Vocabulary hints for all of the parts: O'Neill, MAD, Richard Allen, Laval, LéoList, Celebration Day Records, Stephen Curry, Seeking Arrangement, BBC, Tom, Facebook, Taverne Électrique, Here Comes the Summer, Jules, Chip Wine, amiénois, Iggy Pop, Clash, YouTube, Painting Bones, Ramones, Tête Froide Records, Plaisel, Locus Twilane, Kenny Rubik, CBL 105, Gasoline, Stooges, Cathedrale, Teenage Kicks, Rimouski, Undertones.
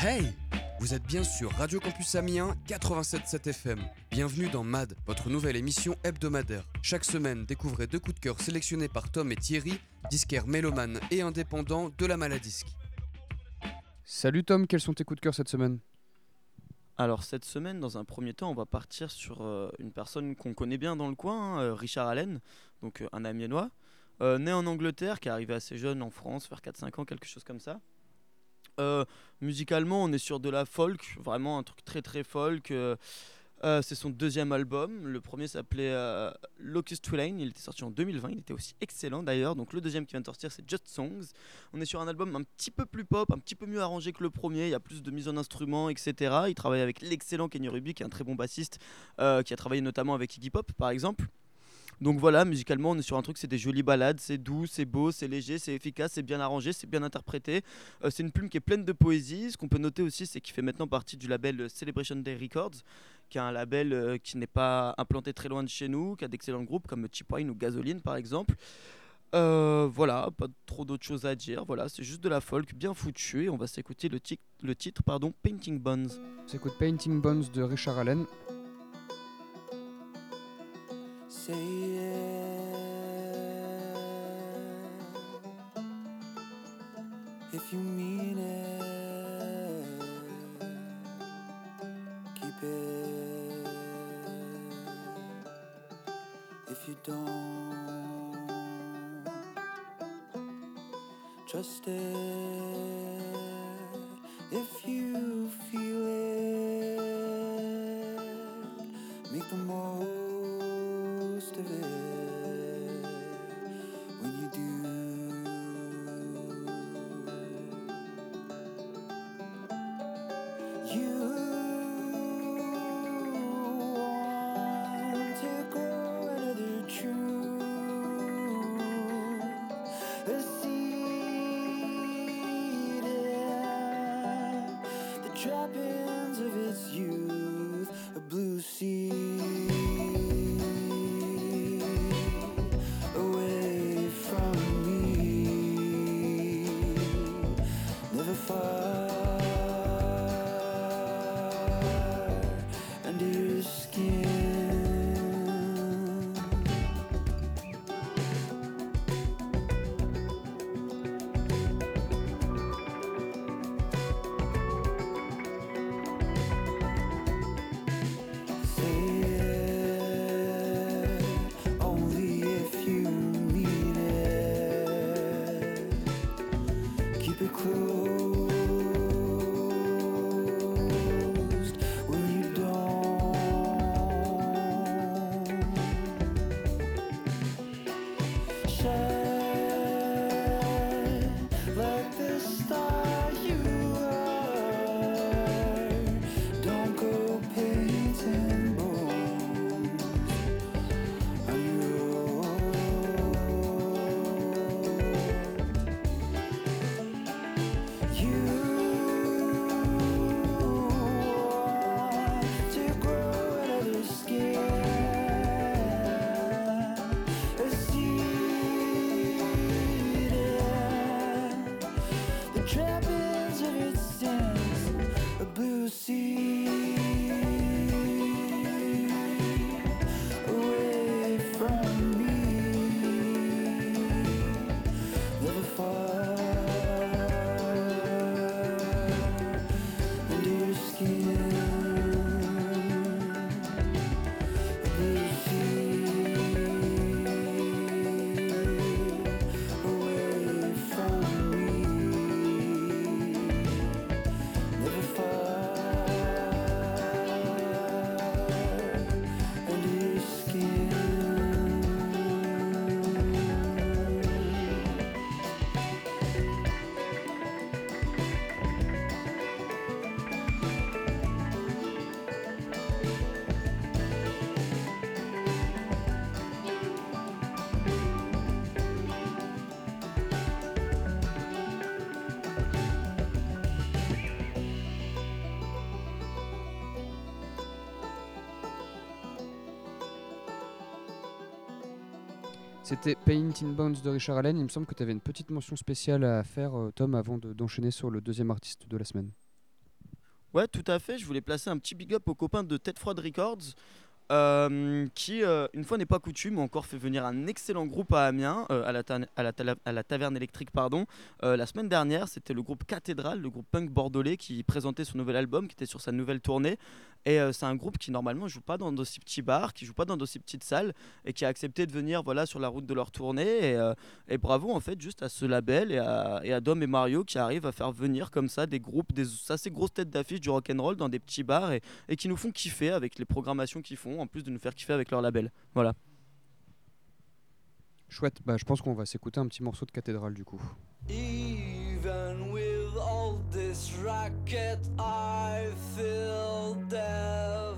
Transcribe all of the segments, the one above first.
Hey! Vous êtes bien sur Radio Campus Amiens 87.7 FM. Bienvenue dans MAD, votre nouvelle émission hebdomadaire. Chaque semaine, découvrez deux coups de cœur sélectionnés par Tom et Thierry, disquaires mélomanes et indépendants de la Maladisque. Salut Tom, quels sont tes coups de cœur cette semaine ? Alors cette semaine, dans un premier temps, on va partir sur une personne qu'on connaît bien dans le coin, Richard Allen, donc un Amiénois, né en Angleterre, qui est arrivé assez jeune en France, vers 4-5 ans, quelque chose comme ça. Musicalement, on est sur de la folk, vraiment un truc très très folk. C'est son deuxième album. Le premier s'appelait Locus Twilane. Il était sorti en 2020. Il était aussi excellent d'ailleurs. Donc le deuxième qui vient de sortir, c'est Just Songs. On est sur un album un petit peu plus pop, un petit peu mieux arrangé que le premier. Il y a plus de mise en instruments, etc. Il travaille avec l'excellent Kenny Rubik, qui est un très bon bassiste, qui a travaillé notamment avec Iggy Pop, par exemple. Donc voilà, musicalement, on est sur un truc, c'est des jolies balades, c'est doux, c'est beau, c'est léger, c'est efficace, c'est bien arrangé, c'est bien interprété. C'est une plume qui est pleine de poésie. Ce qu'on peut noter aussi, c'est qu'il fait maintenant partie du label Celebration Day Records, qui est un label qui n'est pas implanté très loin de chez nous, qui a d'excellents groupes comme Chip Wine ou Gasoline, par exemple. Voilà, pas trop d'autres choses à dire. Voilà, c'est juste de la folk bien foutue et on va s'écouter le titre, Painting Bones. On s'écoute Painting Bones de Richard Allen. Say it if you mean it. Keep it if you don't. Trust it if you feel it. Make the most. C'était Painting Bones de Richard Allen. Il me semble que tu avais une petite mention spéciale à faire, Tom, avant d'enchaîner sur le deuxième artiste de la semaine. Ouais, tout à fait. Je voulais placer un petit big up aux copains de Tête Froide Records, qui, une fois n'est pas coutume, ont encore fait venir un excellent groupe à Amiens, à la Taverne Électrique, pardon. La semaine dernière, c'était le groupe Cathédrale, le groupe punk bordelais, qui présentait son nouvel album, qui était sur sa nouvelle tournée. Et c'est un groupe qui, normalement, ne joue pas dans d'aussi petits bars, qui ne joue pas dans d'aussi petites salles, et qui a accepté de venir, voilà, sur la route de leur tournée. Et bravo, en fait, juste à ce label et à Dom et Mario, qui arrivent à faire venir comme ça des groupes, des assez grosses têtes d'affiche du rock'n'roll dans des petits bars, et qui nous font kiffer avec les programmations qu'ils font, en plus de nous faire kiffer avec leur label. Voilà. Chouette, bah, je pense qu'on va s'écouter un petit morceau de Cathédrale du coup. Even with all this racket, I feel deaf.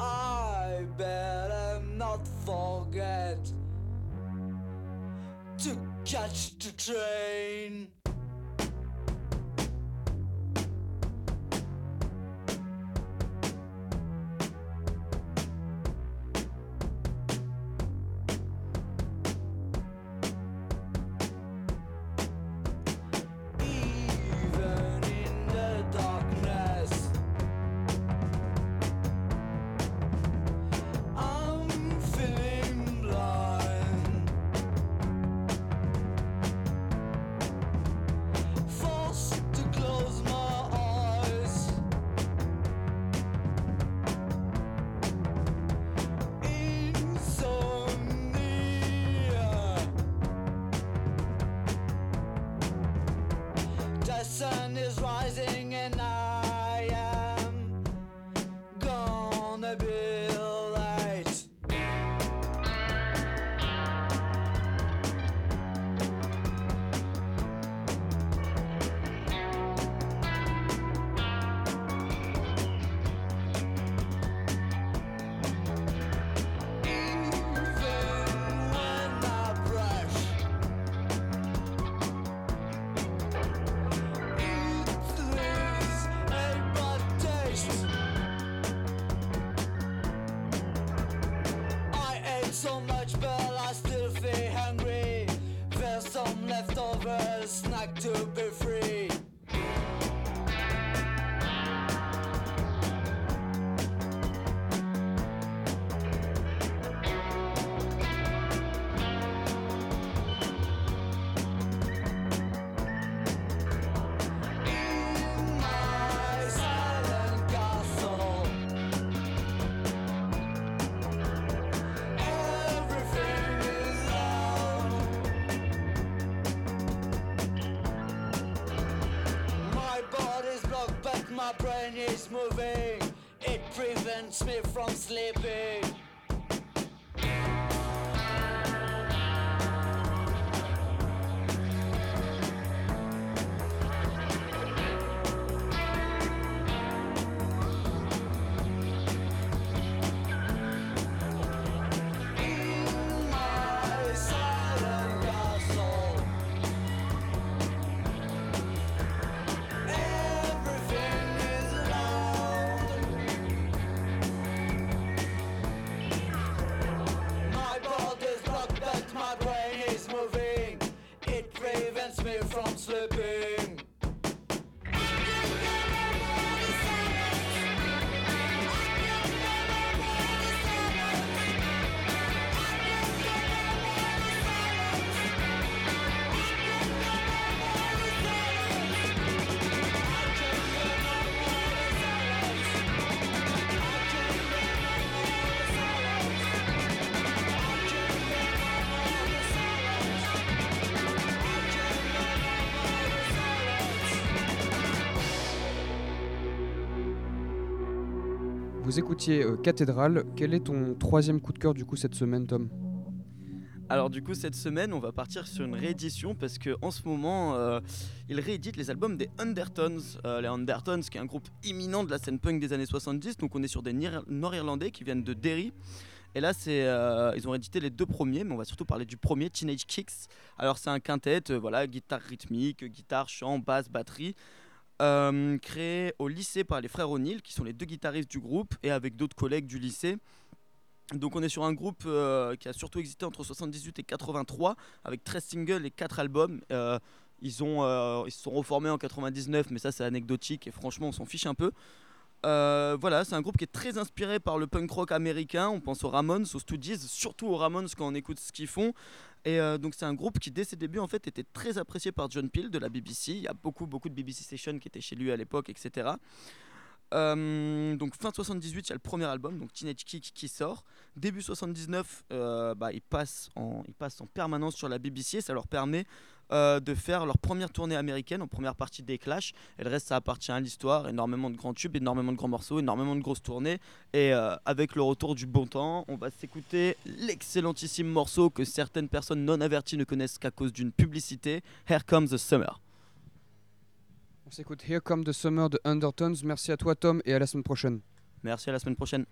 I better not forget to catch the train. My brain is moving, it prevents me from sleeping. Vous écoutiez Cathédrale. Quel est ton troisième coup de cœur du coup cette semaine, Tom ? Alors du coup cette semaine on va partir sur une réédition parce qu'en ce moment ils rééditent les albums des Undertones. Les Undertones qui est un groupe imminent de la scène punk des années 70, donc on est sur des Nord-Irlandais qui viennent de Derry. Et là, ils ont réédité les deux premiers, mais on va surtout parler du premier, Teenage Kicks. Alors c'est un quintet, voilà, guitare rythmique, guitare, chant, basse, batterie. Créé au lycée par les frères O'Neill, qui sont les deux guitaristes du groupe, et avec d'autres collègues du lycée. Donc on est sur un groupe qui a surtout existé entre 78 et 83, avec 13 singles et 4 albums. Ils se sont reformés en 99, mais ça c'est anecdotique et franchement on s'en fiche un peu. Voilà, c'est un groupe qui est très inspiré par le punk rock américain. On pense aux Ramones, aux Stooges, surtout aux Ramones quand on écoute ce qu'ils font. Et donc c'est un groupe qui dès ses débuts en fait était très apprécié par John Peel de la BBC. Il y a beaucoup de BBC Sessions qui étaient chez lui à l'époque, etc. Donc fin 78, il y a le premier album, donc Teenage Kicks qui sort. Début 79, ils passent en permanence sur la BBC et ça leur permet de faire leur première tournée américaine en première partie des Clash. Et le reste, ça appartient à l'histoire. Énormément de grands tubes, énormément de grands morceaux, énormément de grosses tournées. Et avec le retour du bon temps, on va s'écouter l'excellentissime morceau que certaines personnes non averties ne connaissent qu'à cause d'une publicité, Here Comes the Summer. On s'écoute Here Comes the Summer de Undertones. Merci à toi Tom et à la semaine prochaine. Merci, à la semaine prochaine.